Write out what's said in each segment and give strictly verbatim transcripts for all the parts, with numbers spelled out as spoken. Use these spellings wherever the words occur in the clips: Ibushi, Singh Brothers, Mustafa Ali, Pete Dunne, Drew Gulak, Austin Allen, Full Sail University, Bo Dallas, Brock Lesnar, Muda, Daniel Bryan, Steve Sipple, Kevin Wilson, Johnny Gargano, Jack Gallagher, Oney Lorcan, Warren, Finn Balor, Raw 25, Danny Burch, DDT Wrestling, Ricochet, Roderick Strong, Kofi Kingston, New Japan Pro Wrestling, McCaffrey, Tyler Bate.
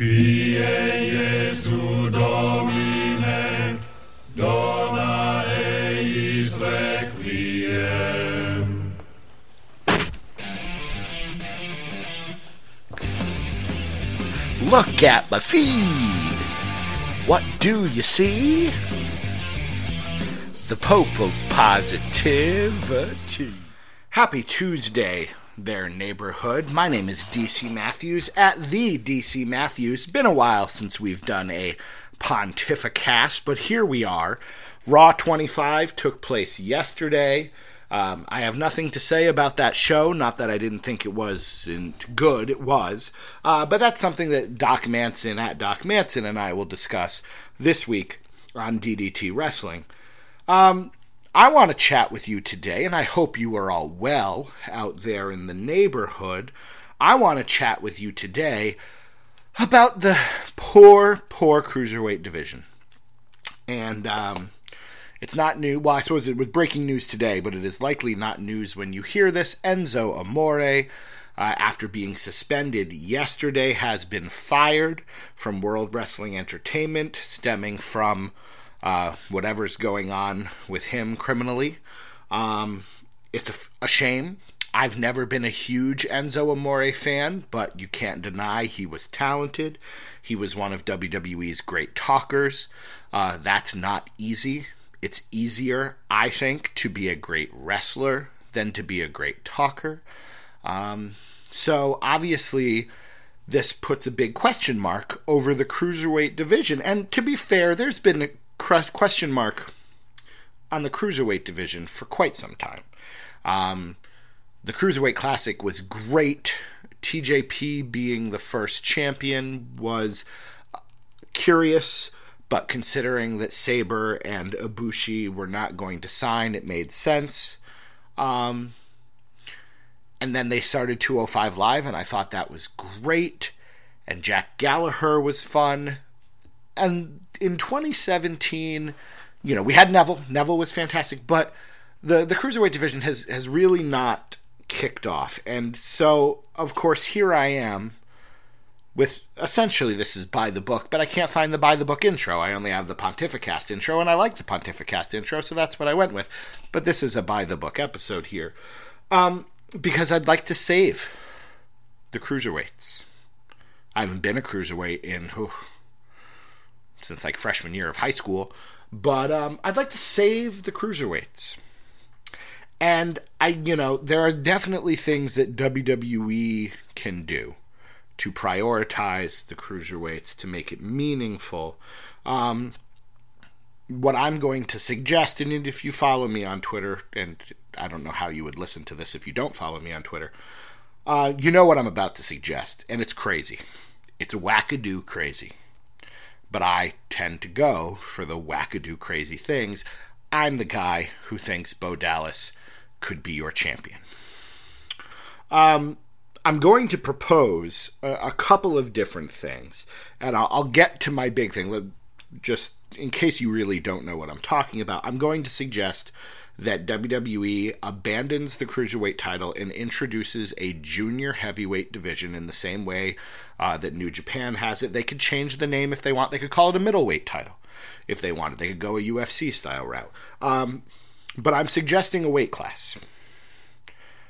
Kyrie Jesu Domine, dona eis requiem. Look at my feed. What do you see? The Pope of Positivity. Happy Tuesday, their neighborhood. My name is D C Matthews at the D C Matthews. Been a while since we've done a pontificast, but here we are. Raw twenty-five took place yesterday. Um, I have nothing to say about that show. Not that I didn't think it wasn't good. It was. Uh, but that's something that Doc Manson at Doc Manson and I will discuss this week on D D T Wrestling. Um, I want to chat with you today, and I hope you are all well out there in the neighborhood. I want to chat with you today about the poor, poor cruiserweight division. And um, it's not new. Well, I suppose it was breaking news today, but it is likely not news when you hear this. Enzo Amore, Uh, after being suspended yesterday, has been fired from World Wrestling Entertainment, stemming from uh, whatever's going on with him criminally. Um, it's a, a shame. I've never been a huge Enzo Amore fan, but you can't deny he was talented. He was one of W W E's great talkers. Uh, that's not easy. It's easier, I think, to be a great wrestler than to be a great talker. Um, so obviously this puts a big question mark over the cruiserweight division. And to be fair, there's been a question mark on the cruiserweight division for quite some time. Um, the Cruiserweight Classic was great. T J P being the first champion was curious, but considering that Sabre and Ibushi were not going to sign, it made sense. Um, And then they started two oh five Live, and I thought that was great. And Jack Gallagher was fun. And in twenty seventeen, you know, we had Neville. Neville was fantastic. But the, the Cruiserweight division has, has really not kicked off. And so, of course, here I am with, essentially, this is By the Book. But I can't find the By the Book intro. I only have the Pontificast intro, and I like the Pontificast intro, so that's what I went with. But this is a By the Book episode here. Um... Because I'd like to save the cruiserweights. I haven't been a cruiserweight in oh, since like freshman year of high school. But um, I'd like to save the cruiserweights. And, I, you know, there are definitely things that W W E can do to prioritize the cruiserweights, to make it meaningful. Um, what I'm going to suggest, and if you follow me on Twitter, and I don't know how you would listen to this if you don't follow me on Twitter. Uh, you know what I'm about to suggest, and it's crazy. It's wackadoo crazy. But I tend to go for the wackadoo crazy things. I'm the guy who thinks Bo Dallas could be your champion. Um, I'm going to propose a, a couple of different things, and I'll, I'll get to my big thing. Just in case you really don't know what I'm talking about, I'm going to suggest that W W E abandons the Cruiserweight title and introduces a junior heavyweight division in the same way uh, that New Japan has it. They could change the name if they want. They could call it a middleweight title if they wanted. They could go a U F C-style route. Um, but I'm suggesting a weight class,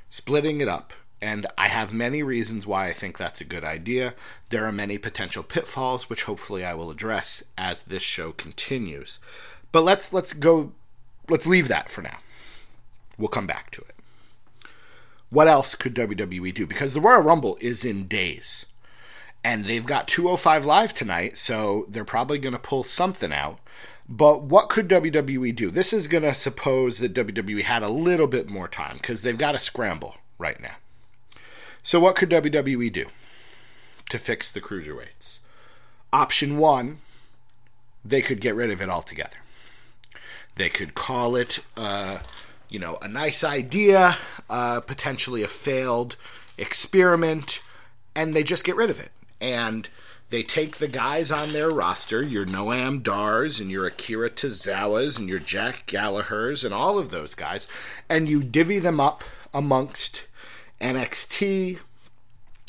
splitting it up. And I have many reasons why I think that's a good idea. There are many potential pitfalls, which hopefully I will address as this show continues. But let's let's go... Let's leave that for now. We'll come back to it. What else could W W E do? Because the Royal Rumble is in days. And they've got two oh five Live tonight, so they're probably going to pull something out. But what could W W E do? This is going to suppose that W W E had a little bit more time, because they've got to scramble right now. So what could W W E do to fix the cruiserweights? Option one, they could get rid of it altogether. They could call it, uh, you know, a nice idea, uh, potentially a failed experiment, and they just get rid of it. And they take the guys on their roster, your Noam Dars and your Akira Tozawas and your Jack Gallaghers and all of those guys, and you divvy them up amongst N X T,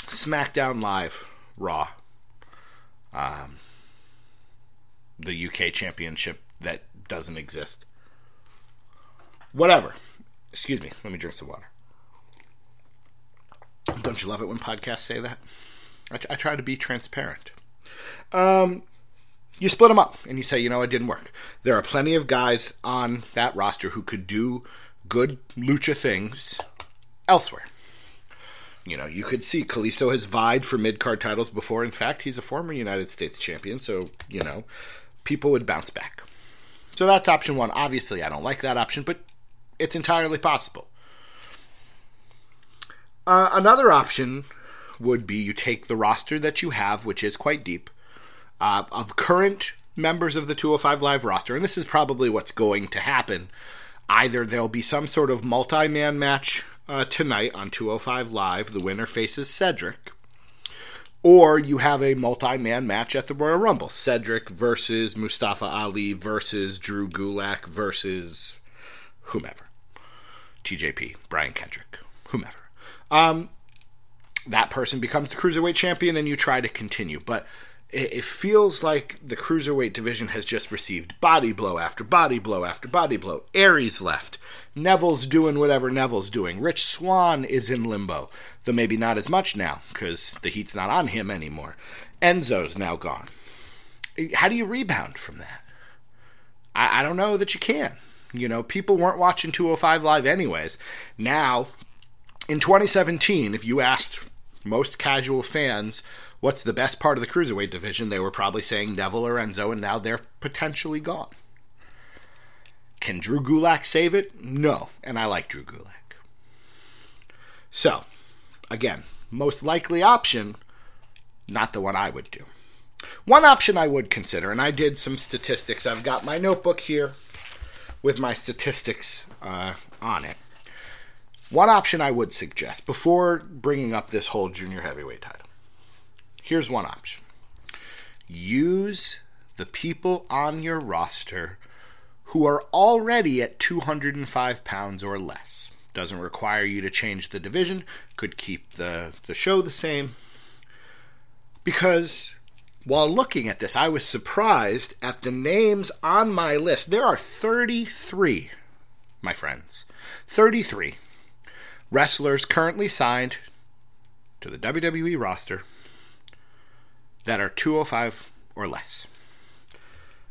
SmackDown Live, Raw, the U K Championship that doesn't exist. Whatever. Excuse me. Let me drink some water. Don't you love it when podcasts say that? I, t- I try to be transparent. Um, you split them up and you say, you know, it didn't work. There are plenty of guys on that roster who could do good lucha things elsewhere. You know, you could see Kalisto has vied for mid-card titles before. In fact, he's a former United States champion, so, you know, people would bounce back. So that's option one. Obviously, I don't like that option, but it's entirely possible. Uh, another option would be you take the roster that you have, which is quite deep, uh, of current members of the two oh five Live roster, and this is probably what's going to happen. Either there'll be some sort of multi-man match uh, tonight on two oh five Live, the winner faces Cedric, or you have a multi-man match at the Royal Rumble, Cedric versus Mustafa Ali versus Drew Gulak versus whomever, T J P, Brian Kendrick, whomever. Um, that person becomes the Cruiserweight champion and you try to continue. But it, it feels like the Cruiserweight division has just received body blow after body blow after body blow. Aries left. Neville's doing whatever Neville's doing. Rich Swann is in limbo, though maybe not as much now because the heat's not on him anymore. Enzo's now gone. How do you rebound from that? I, I don't know that you can. You know, people weren't watching two oh five Live anyways. Now... in twenty seventeen, if you asked most casual fans what's the best part of the Cruiserweight division, they were probably saying Neville or Enzo, and now they're potentially gone. Can Drew Gulak save it? No, and I like Drew Gulak. So, again, most likely option, not the one I would do. One option I would consider, and I did some statistics. I've got my notebook here with my statistics uh, on it. One option I would suggest before bringing up this whole junior heavyweight title. Here's one option. Use the people on your roster who are already at two hundred five pounds or less. Doesn't require you to change the division. Could keep the, the show the same. Because while looking at this, I was surprised at the names on my list. There are thirty-three, my friends. thirty-three. Wrestlers currently signed to the W W E roster that are two oh five or less.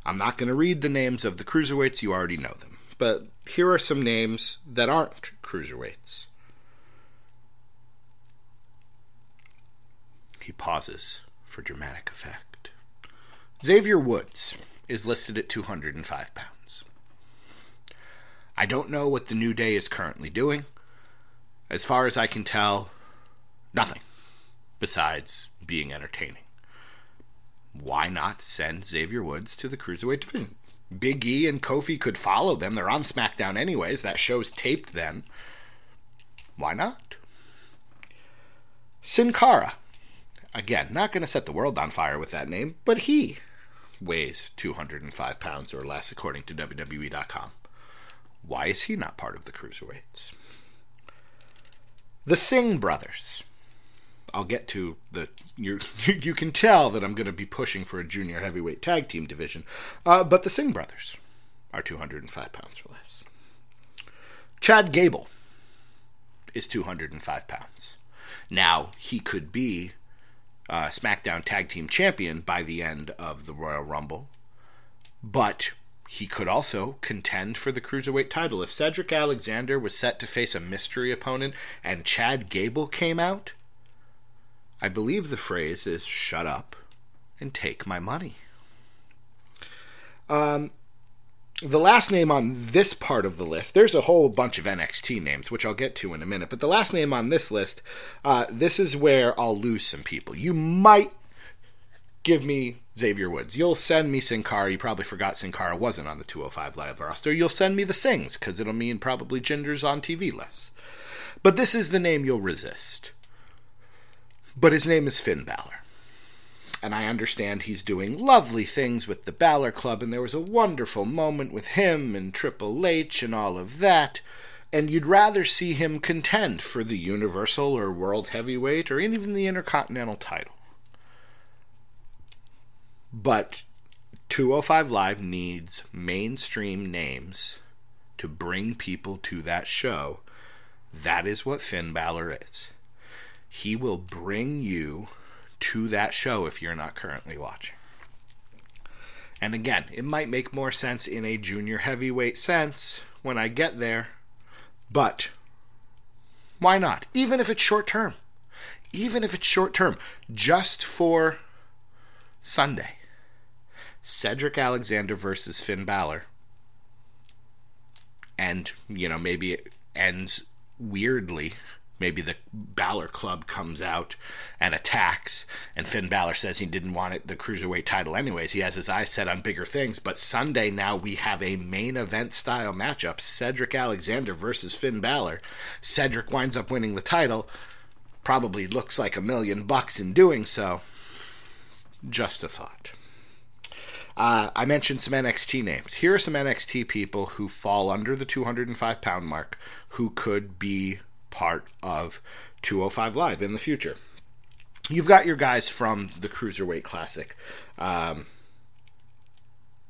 I'm not going to read the names of the Cruiserweights. You already know them. But here are some names that aren't Cruiserweights. He pauses for dramatic effect. Xavier Woods is listed at two hundred five pounds. I don't know what the New Day is currently doing. As far as I can tell, nothing besides being entertaining. Why not send Xavier Woods to the Cruiserweight division? Big E and Kofi could follow them. They're on SmackDown anyways. That show's taped then. Why not? Sin Cara. Again, not going to set the world on fire with that name, but he weighs two hundred five pounds or less, according to W W E dot com. Why is he not part of the Cruiserweights? The Singh Brothers. I'll get to the... You you can tell that I'm going to be pushing for a junior heavyweight tag team division. Uh, but the Singh Brothers are two hundred five pounds or less. Chad Gable is two hundred five pounds. Now, he could be uh, SmackDown Tag Team Champion by the end of the Royal Rumble. But... he could also contend for the Cruiserweight title. If Cedric Alexander was set to face a mystery opponent and Chad Gable came out, I believe the phrase is, shut up and take my money. Um, the last name on this part of the list, there's a whole bunch of N X T names, which I'll get to in a minute, but the last name on this list, uh, this is where I'll lose some people. You might give me Xavier Woods. You'll send me Sin Cara. You probably forgot Sin Cara wasn't on the two oh five Live roster. You'll send me the Sings, because it'll mean probably Ginger's on T V less. But this is the name you'll resist. But his name is Finn Balor. And I understand he's doing lovely things with the Balor Club, and there was a wonderful moment with him and Triple H and all of that. And you'd rather see him contend for the Universal or World Heavyweight or even the Intercontinental title. But two oh five Live needs mainstream names to bring people to that show. That is what Finn Balor is. He will bring you to that show if you're not currently watching. And again, it might make more sense in a junior heavyweight sense when I get there, but why not? Even if it's short term. Even if it's short term. Just for Sunday. Cedric Alexander versus Finn Balor. And, you know, maybe it ends weirdly. Maybe the Balor Club comes out and attacks, and Finn Balor says he didn't want it, the Cruiserweight title anyways. He has his eyes set on bigger things. But Sunday now we have a main event style matchup. Cedric Alexander versus Finn Balor. Cedric winds up winning the title. Probably looks like a million bucks in doing so. Just a thought. Uh, I mentioned some N X T names. Here are some N X T people who fall under the two oh five pound mark who could be part of two oh five Live in the future. You've got your guys from the Cruiserweight Classic. Um,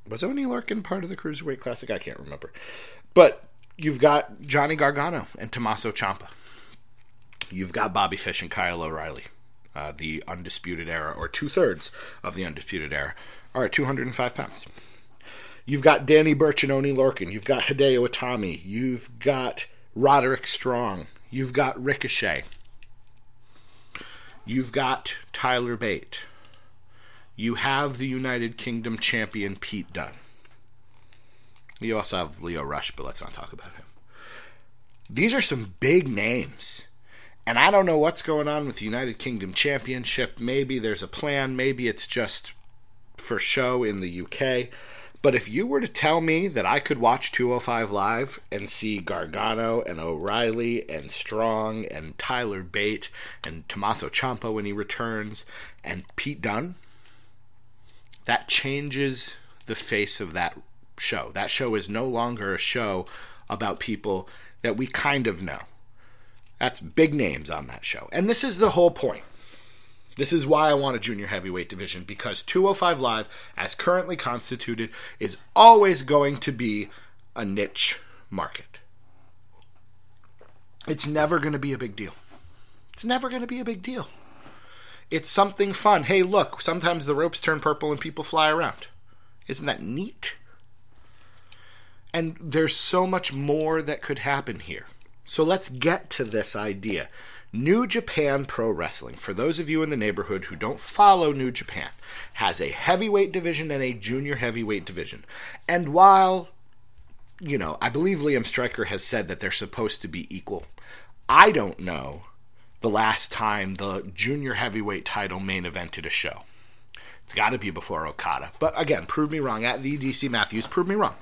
was Oney Lorcan part of the Cruiserweight Classic? I can't remember. But you've got Johnny Gargano and Tommaso Ciampa. You've got Bobby Fish and Kyle O'Reilly. Uh, the Undisputed Era, or two-thirds of the Undisputed Era, are at two oh five pounds. You've got Danny Burch and Oney Lorcan. You've got Hideo Itami. You've got Roderick Strong. You've got Ricochet. You've got Tyler Bate. You have the United Kingdom champion Pete Dunne. You also have Lio Rush, but let's not talk about him. These are some big names. And I don't know what's going on with the United Kingdom Championship. Maybe there's a plan. Maybe it's just for show in the U K. But if you were to tell me that I could watch two oh five Live and see Gargano and O'Reilly and Strong and Tyler Bate and Tommaso Ciampa when he returns and Pete Dunne, that changes the face of that show. That show is no longer a show about people that we kind of know. That's big names on that show. And this is the whole point. This is why I want a junior heavyweight division, because two oh five Live, as currently constituted, is always going to be a niche market. It's never going to be a big deal. It's never going to be a big deal. It's something fun. Hey, look, sometimes the ropes turn purple and people fly around. Isn't that neat? And there's so much more that could happen here. So let's get to this idea. New Japan Pro Wrestling, for those of you in the neighborhood who don't follow New Japan, has a heavyweight division and a junior heavyweight division. And while, you know, I believe Liam Stryker has said that they're supposed to be equal, I don't know the last time the junior heavyweight title main evented a show. It's got to be before Okada. But again, prove me wrong. At the D C Matthews, prove me wrong.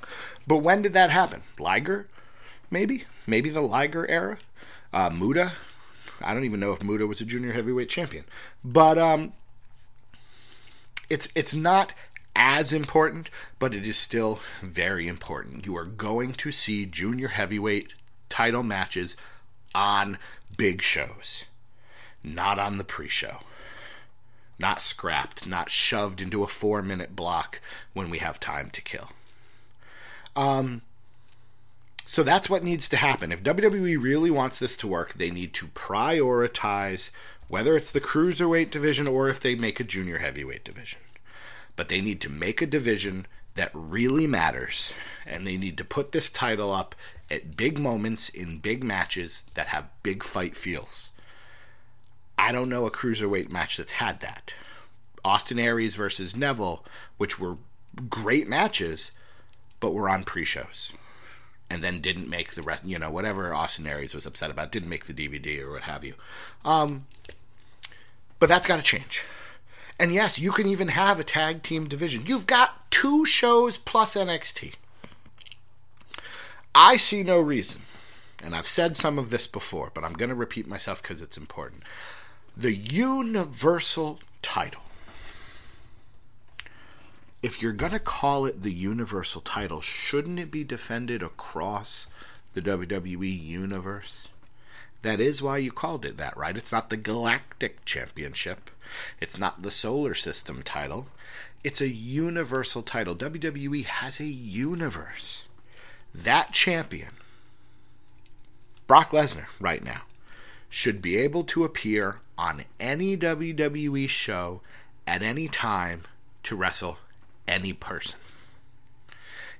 But when did that happen? Liger? Maybe? Maybe the Liger era? Uh, Muda? I don't even know if Muda was a junior heavyweight champion. But um, it's it's not as important, but it is still very important. You are going to see junior heavyweight title matches on big shows. Not on the pre-show. Not scrapped. Not shoved into a four-minute block when we have time to kill. Um... So that's what needs to happen. If W W E really wants this to work, they need to prioritize whether it's the cruiserweight division or if they make a junior heavyweight division. But they need to make a division that really matters, and they need to put this title up at big moments in big matches that have big fight feels. I don't know a cruiserweight match that's had that. Austin Aries versus Neville, which were great matches, but were on pre-shows. And then didn't make the rest, you know, whatever Austin Aries was upset about, didn't make the D V D or what have you. Um, but that's got to change. And yes, you can even have a tag team division. You've got two shows plus N X T. I see no reason, and I've said some of this before, but I'm going to repeat myself because it's important. The Universal title. If you're going to call it the Universal title, shouldn't it be defended across the W W E universe? That is why you called it that, right? It's not the Galactic Championship. It's not the Solar System title. It's a universal title. W W E has a universe. That champion, Brock Lesnar, right now, should be able to appear on any W W E show at any time to wrestle any person.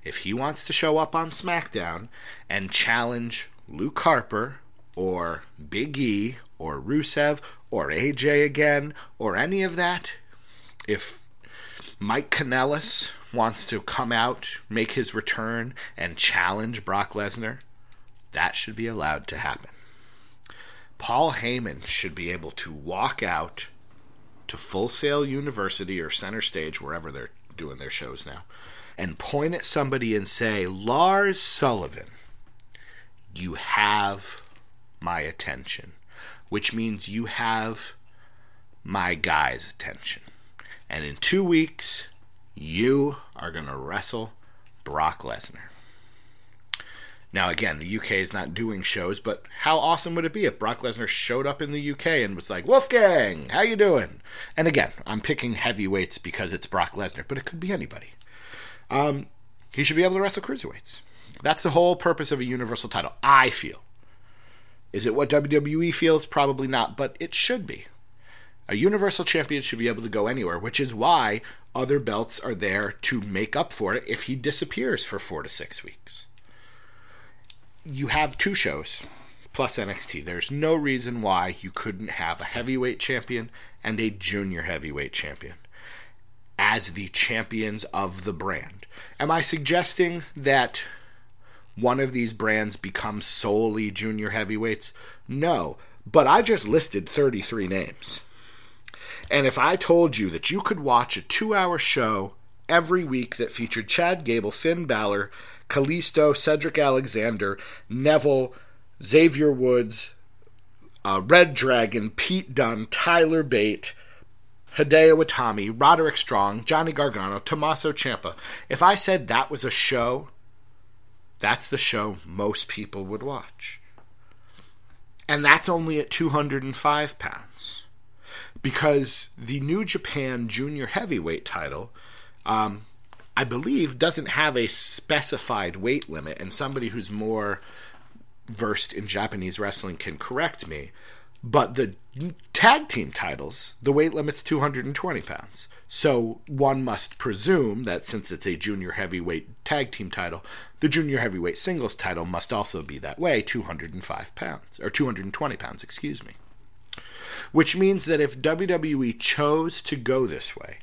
If he wants to show up on SmackDown and challenge Luke Harper or Big E or Rusev or A J again or any of that, if Mike Kanellis wants to come out, make his return, and challenge Brock Lesnar, that should be allowed to happen. Paul Heyman should be able to walk out to Full Sail University or Center Stage, wherever they're doing their shows now, and point at somebody and say, Lars Sullivan, you have my attention, which means you have my guy's attention. And in two weeks, you are going to wrestle Brock Lesnar. Now, again, the U K is not doing shows, but how awesome would it be if Brock Lesnar showed up in the U K and was like, Wolfgang, how you doing? And again, I'm picking heavyweights because it's Brock Lesnar, but it could be anybody. Um, he should be able to wrestle cruiserweights. That's the whole purpose of a universal title, I feel. Is it what W W E feels? Probably not, but it should be. A universal champion should be able to go anywhere, which is why other belts are there to make up for it if he disappears for four to six weeks. You have two shows, plus N X T. There's no reason why you couldn't have a heavyweight champion and a junior heavyweight champion as the champions of the brand. Am I suggesting that one of these brands becomes solely junior heavyweights? No, but I just listed thirty-three names. And if I told you that you could watch a two-hour show every week that featured Chad Gable, Finn Balor, Kalisto, Cedric Alexander, Neville, Xavier Woods, uh, Red Dragon, Pete Dunne, Tyler Bate, Hideo Itami, Roderick Strong, Johnny Gargano, Tommaso Ciampa. If I said that was a show, that's the show most people would watch. And that's only at two hundred five pounds. Because the New Japan Junior Heavyweight title, um, I believe, doesn't have a specified weight limit. And somebody who's more versed in Japanese wrestling can correct me. But the tag team titles, the weight limit's two hundred twenty pounds. So one must presume that since it's a junior heavyweight tag team title, the junior heavyweight singles title must also be that way, two hundred five pounds, or two hundred twenty pounds, excuse me. Which means that if W W E chose to go this way,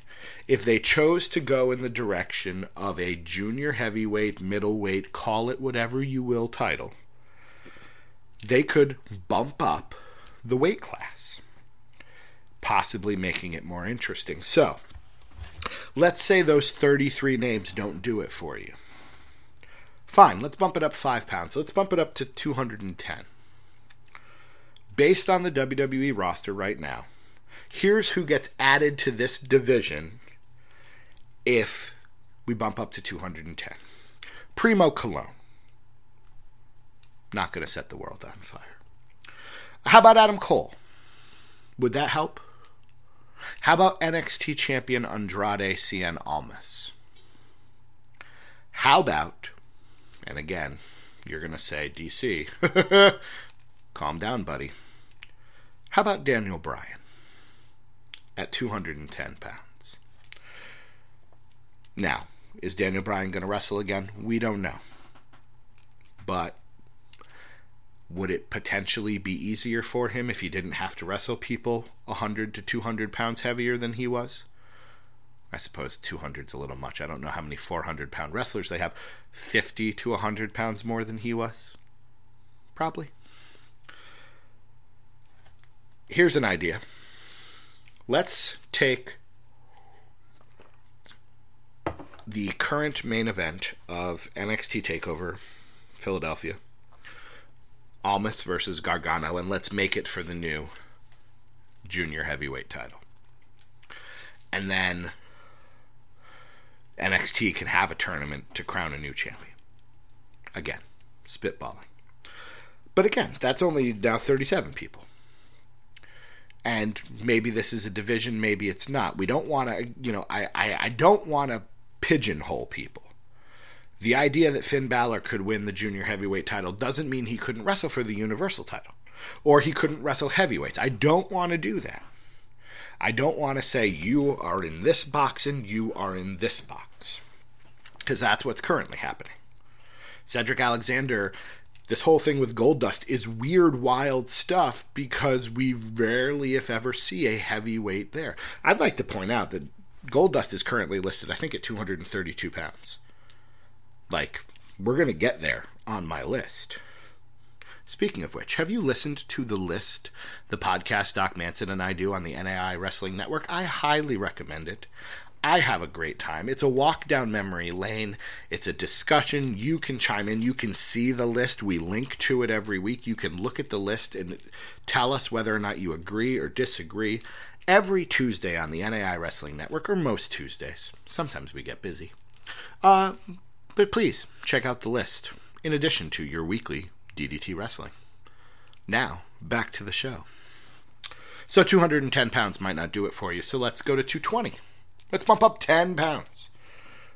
if they chose to go in the direction of a junior heavyweight, middleweight, call it whatever you will title, they could bump up the weight class, possibly making it more interesting. So, let's say those thirty-three names don't do it for you. Fine, let's bump it up five pounds. Let's bump it up to two hundred ten. Based on the W W E roster right now, here's who gets added to this division if we bump up to two hundred ten. Primo Cologne. Not going to set the world on fire. How about Adam Cole? Would that help? How about N X T champion Andrade Cien Almas? How about, and again, you're going to say, D C, calm down, buddy. How about Daniel Bryan at two hundred ten pounds? Now, is Daniel Bryan going to wrestle again? We don't know. But would it potentially be easier for him if he didn't have to wrestle people one hundred to two hundred pounds heavier than he was? I suppose two hundred's a little much. I don't know how many four hundred pound wrestlers they have. fifty to one hundred pounds more than he was? Probably. Here's an idea. Let's take the current main event of N X T TakeOver Philadelphia, Almas versus Gargano, and let's make it for the new junior heavyweight title. And then N X T can have a tournament to crown a new champion. Again, spitballing. But again, that's only now thirty-seven people. And maybe this is a division, maybe it's not. We don't want to, you know, I, I, I don't want to pigeonhole people. The idea that Finn Balor could win the junior heavyweight title doesn't mean he couldn't wrestle for the universal title. Or he couldn't wrestle heavyweights. I don't want to do that. I don't want to say you are in this box and you are in this box. Because that's what's currently happening. Cedric Alexander, this whole thing with Goldust is weird, wild stuff because we rarely, if ever, see a heavyweight there. I'd like to point out that Goldust is currently listed, I think, at two hundred thirty-two pounds. Like, we're going to get there on my list. Speaking of which, have you listened to The List, the podcast Doc Manson and I do on the N A I Wrestling Network? I highly recommend it. I have a great time. It's a walk down memory lane. It's a discussion. You can chime in. You can see The List. We link to it every week. You can look at The List and tell us whether or not you agree or disagree. Every Tuesday on the N A I Wrestling Network, or most Tuesdays. Sometimes we get busy. Uh, but please, check out The List, in addition to your weekly D D T Wrestling. Now, back to the show. So two hundred ten pounds might not do it for you, so let's go to two twenty. Let's bump up ten pounds.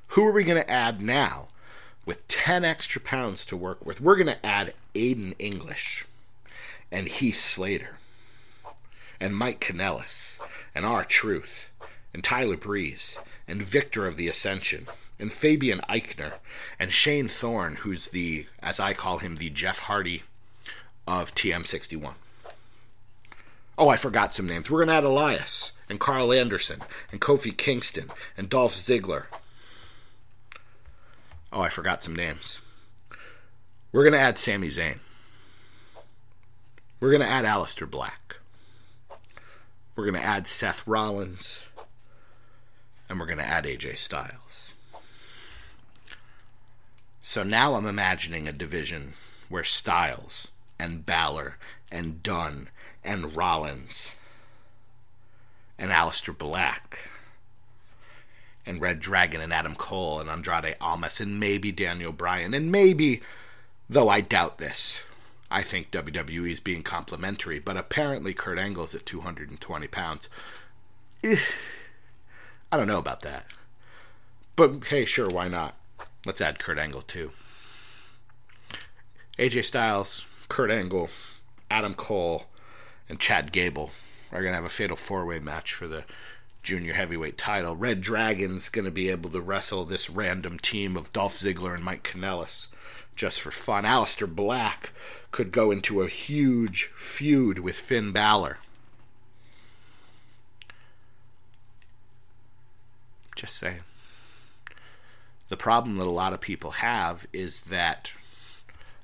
Who are we going to add now with ten extra pounds to work with? We're going to add Aiden English and Heath Slater and Mike Kanellis and R-Truth and Tyler Breeze and Victor of the Ascension and Fabian Eichner and Shane Thorne, who's the, as I call him, the Jeff Hardy of T M sixty-one. Oh, I forgot some names. We're going to add Elias and Carl Anderson and Kofi Kingston and Dolph Ziggler. Oh, I forgot some names. We're going to add Sami Zayn. We're going to add Aleister Black. We're going to add Seth Rollins. And we're going to add A J Styles. So now I'm imagining a division where Styles and Balor and Dunn and Rollins and Aleister Black and Red Dragon and Adam Cole and Andrade Almas and maybe Daniel Bryan and maybe, though I doubt this, I think W W E is being complimentary, but apparently Kurt Angle's at two hundred twenty pounds. I don't know about that. But hey, sure, why not? Let's add Kurt Angle too. A J Styles, Kurt Angle, Adam Cole, and Chad Gable are going to have a fatal four-way match for the junior heavyweight title. Red Dragon's going to be able to wrestle this random team of Dolph Ziggler and Mike Kanellis just for fun. Aleister Black could go into a huge feud with Finn Balor. Just saying. The problem that a lot of people have is that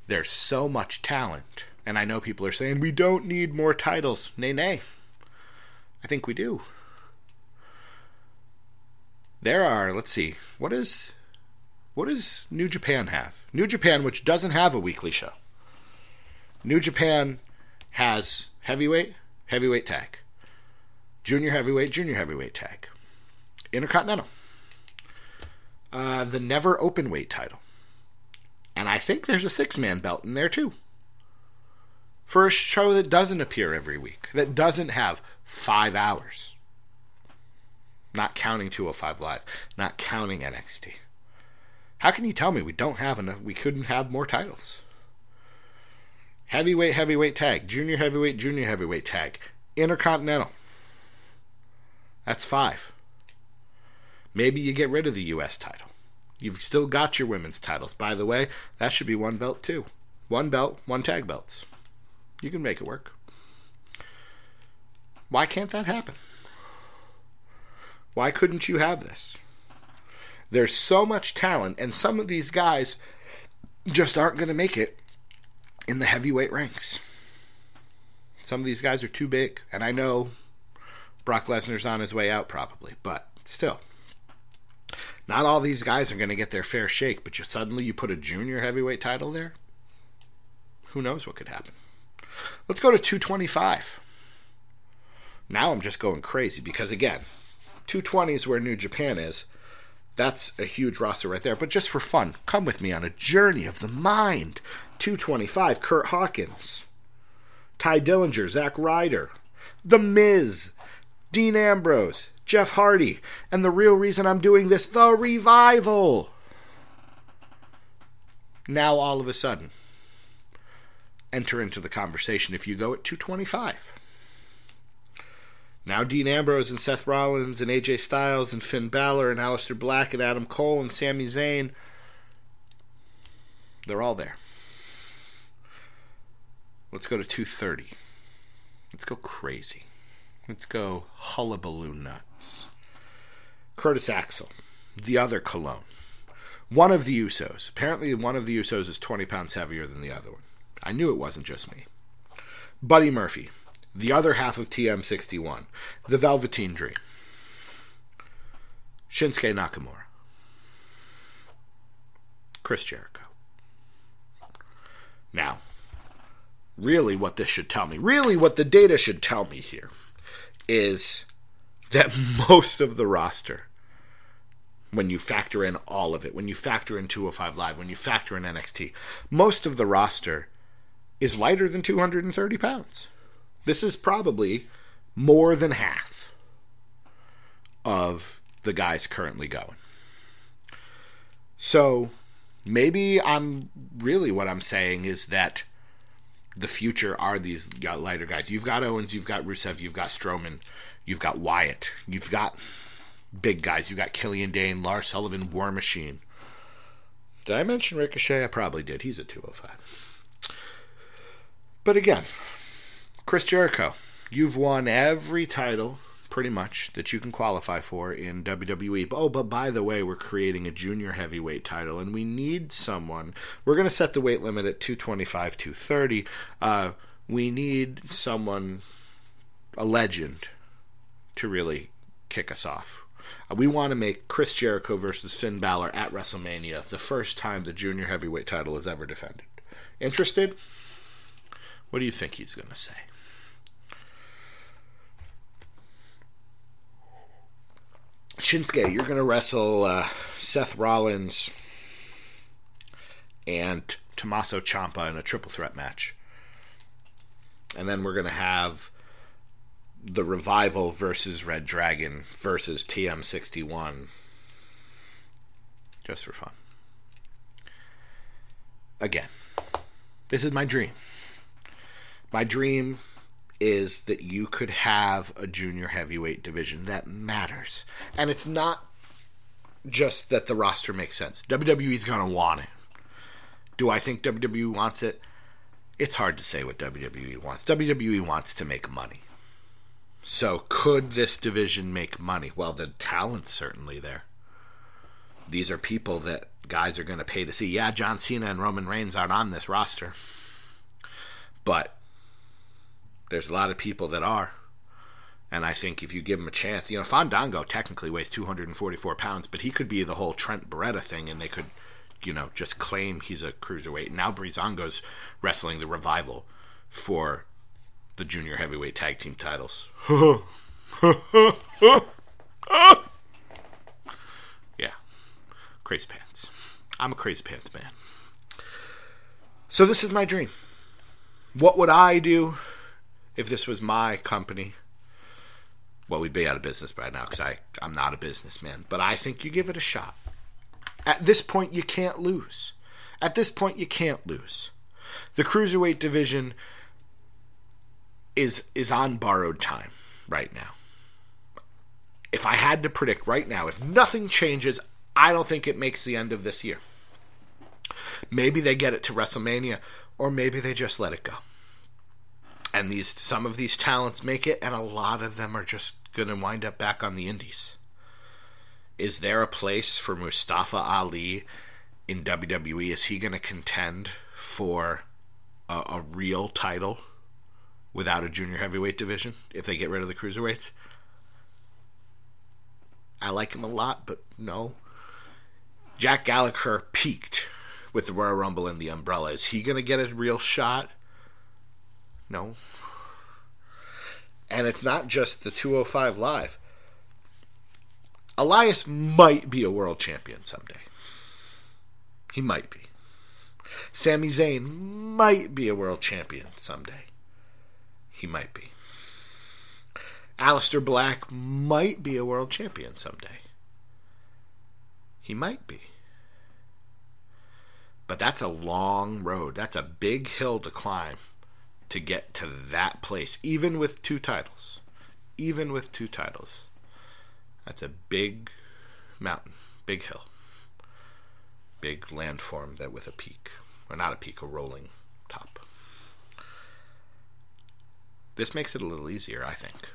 there's so much talent. And I know people are saying, we don't need more titles. Nay, nay. I think we do. There are, let's see, what is, what does New Japan have? New Japan, which doesn't have a weekly show. New Japan has heavyweight, heavyweight tag. Junior heavyweight, junior heavyweight tag. Intercontinental. Uh, the never open weight title. And I think there's a six-man belt in there too. For a show that doesn't appear every week. That doesn't have five hours. Not counting two oh five Live. Not counting N X T. How can you tell me we don't have enough? We couldn't have more titles. Heavyweight, heavyweight tag. Junior heavyweight, junior heavyweight tag. Intercontinental. That's five. Maybe you get rid of the U S title. You've still got your women's titles. By the way, that should be one belt too. One belt, one tag belts. You can make it work. Why can't that happen? Why couldn't you have this? There's so much talent, and some of these guys just aren't going to make it in the heavyweight ranks. Some of these guys are too big, and I know Brock Lesnar's on his way out probably, but still. Not all these guys are going to get their fair shake, but you, suddenly you put a junior heavyweight title there? Who knows what could happen? Let's go to two twenty-five. Now I'm just going crazy because, again, two twenty is where New Japan is. That's a huge roster right there. But just for fun, come with me on a journey of the mind two twenty-five, Curt Hawkins, Ty Dillinger, Zack Ryder, The Miz, Dean Ambrose, Jeff Hardy, and the real reason I'm doing this, The Revival. Now, all of a sudden, enter into the conversation if you go at two twenty-five. Now Dean Ambrose and Seth Rollins and A J Styles and Finn Balor and Aleister Black and Adam Cole and Sami Zayn, they're all there. Let's go to two thirty. Let's go crazy. Let's go hullabaloo nuts. Curtis Axel, the other Cologne. One of the Usos. Apparently one of the Usos is twenty pounds heavier than the other one. I knew it wasn't just me. Buddy Murphy, the other half of T M sixty-one. The Velveteen Dream. Shinsuke Nakamura. Chris Jericho. Now, really what this should tell me, really what the data should tell me here, is that most of the roster, when you factor in all of it, when you factor in two oh five Live, when you factor in N X T, most of the roster is lighter than two hundred thirty pounds. This is probably more than half of the guys currently going. So maybe I'm really what I'm saying is that the future are these lighter guys. You've got Owens, you've got Rusev, you've got Strowman, you've got Wyatt, you've got big guys, you've got Killian Dane, Lars Sullivan, War Machine. Did I mention Ricochet? I probably did. He's a two oh five. But again, Chris Jericho, you've won every title pretty much that you can qualify for in W W E. Oh, but by the way, we're creating a junior heavyweight title, and we need someone. We're going to set the weight limit at two twenty-five, two thirty. Uh, we need someone, a legend, to really kick us off. Uh, we want to make Chris Jericho versus Finn Balor at WrestleMania the first time the junior heavyweight title is ever defended. Interested? What do you think he's going to say? Shinsuke, you're going to wrestle uh, Seth Rollins and Tommaso Ciampa in a triple threat match. And then we're going to have the Revival versus Red Dragon versus T M sixty-one. Just for fun. Again, this is my dream. My dream is that you could have a junior heavyweight division that matters. And it's not just that the roster makes sense. W W E's going to want it. Do I think W W E wants it? It's hard to say what W W E wants. W W E wants to make money. So could this division make money? Well, the talent's certainly there. These are people that guys are going to pay to see. Yeah, John Cena and Roman Reigns aren't on this roster. But there's a lot of people that are. And I think if you give him a chance, you know, Fandango technically weighs two hundred forty-four pounds, but he could be the whole Trent Beretta thing, and they could, you know, just claim he's a cruiserweight. Now Breezango's wrestling the Revival for the junior heavyweight tag team titles. Yeah. Crazy pants. I'm a crazy pants man. So this is my dream. What would I do? If this was my company, well, we'd be out of business by now because I'm not a businessman. But I think you give it a shot. At this point, you can't lose. At this point, you can't lose. The cruiserweight division is is on borrowed time right now. If I had to predict right now, if nothing changes, I don't think it makes the end of this year. Maybe they get it to WrestleMania, or maybe they just let it go. And these some of these talents make it, and a lot of them are just going to wind up back on the indies. Is there a place for Mustafa Ali in W W E? Is he going to contend for a, a real title without a junior heavyweight division if they get rid of the cruiserweights? I like him a lot, but no. Jack Gallagher peaked with the Royal Rumble and the Umbrella. Is he going to get a real shot? No. And it's not just the two oh five Live. Elias might be a world champion someday. He might be. Sami Zayn might be a world champion someday. He might be. Aleister Black might be a world champion someday. He might be. But that's a long road. That's a big hill to climb to get to that place, even with two titles. Even with two titles. That's a big mountain, big hill, big landform that with a peak. Or not a peak, a rolling top. This makes it a little easier, I think.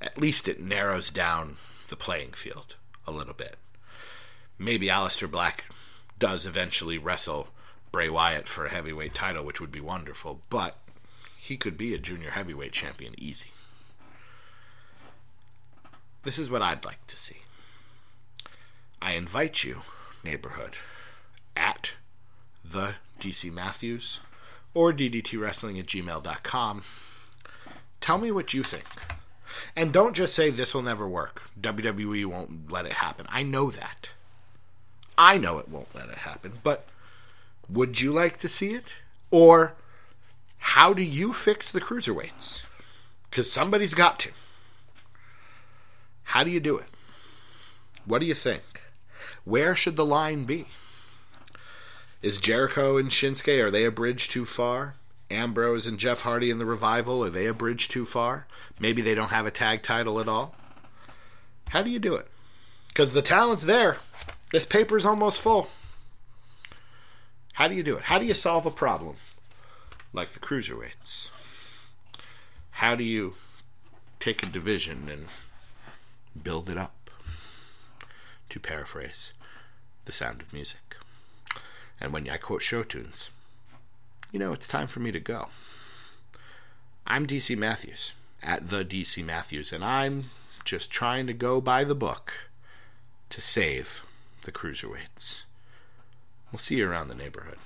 At least it narrows down the playing field a little bit. Maybe Aleister Black does eventually wrestle Bray Wyatt for a heavyweight title, which would be wonderful, but he could be a junior heavyweight champion easy. This is what I'd like to see. I invite you, neighborhood, at the D C Matthews or D D T Wrestling at gmail dot com. Tell me what you think. And don't just say this will never work. W W E won't let it happen. I know that. I know it won't let it happen, but would you like to see it? Or how do you fix the cruiserweights? Because somebody's got to. How do you do it? What do you think? Where should the line be? Is Jericho and Shinsuke, are they a bridge too far? Ambrose and Jeff Hardy in the Revival, are they a bridge too far? Maybe they don't have a tag title at all. How do you do it? Because the talent's there. This paper's almost full. How do you do it? How do you solve a problem like the cruiserweights? How do you take a division and build it up? To paraphrase The Sound of Music. And when I quote show tunes, you know it's time for me to go. I'm D C Matthews, at the D C Matthews, and I'm just trying to go by the book to save the cruiserweights. We'll see you around the neighborhood.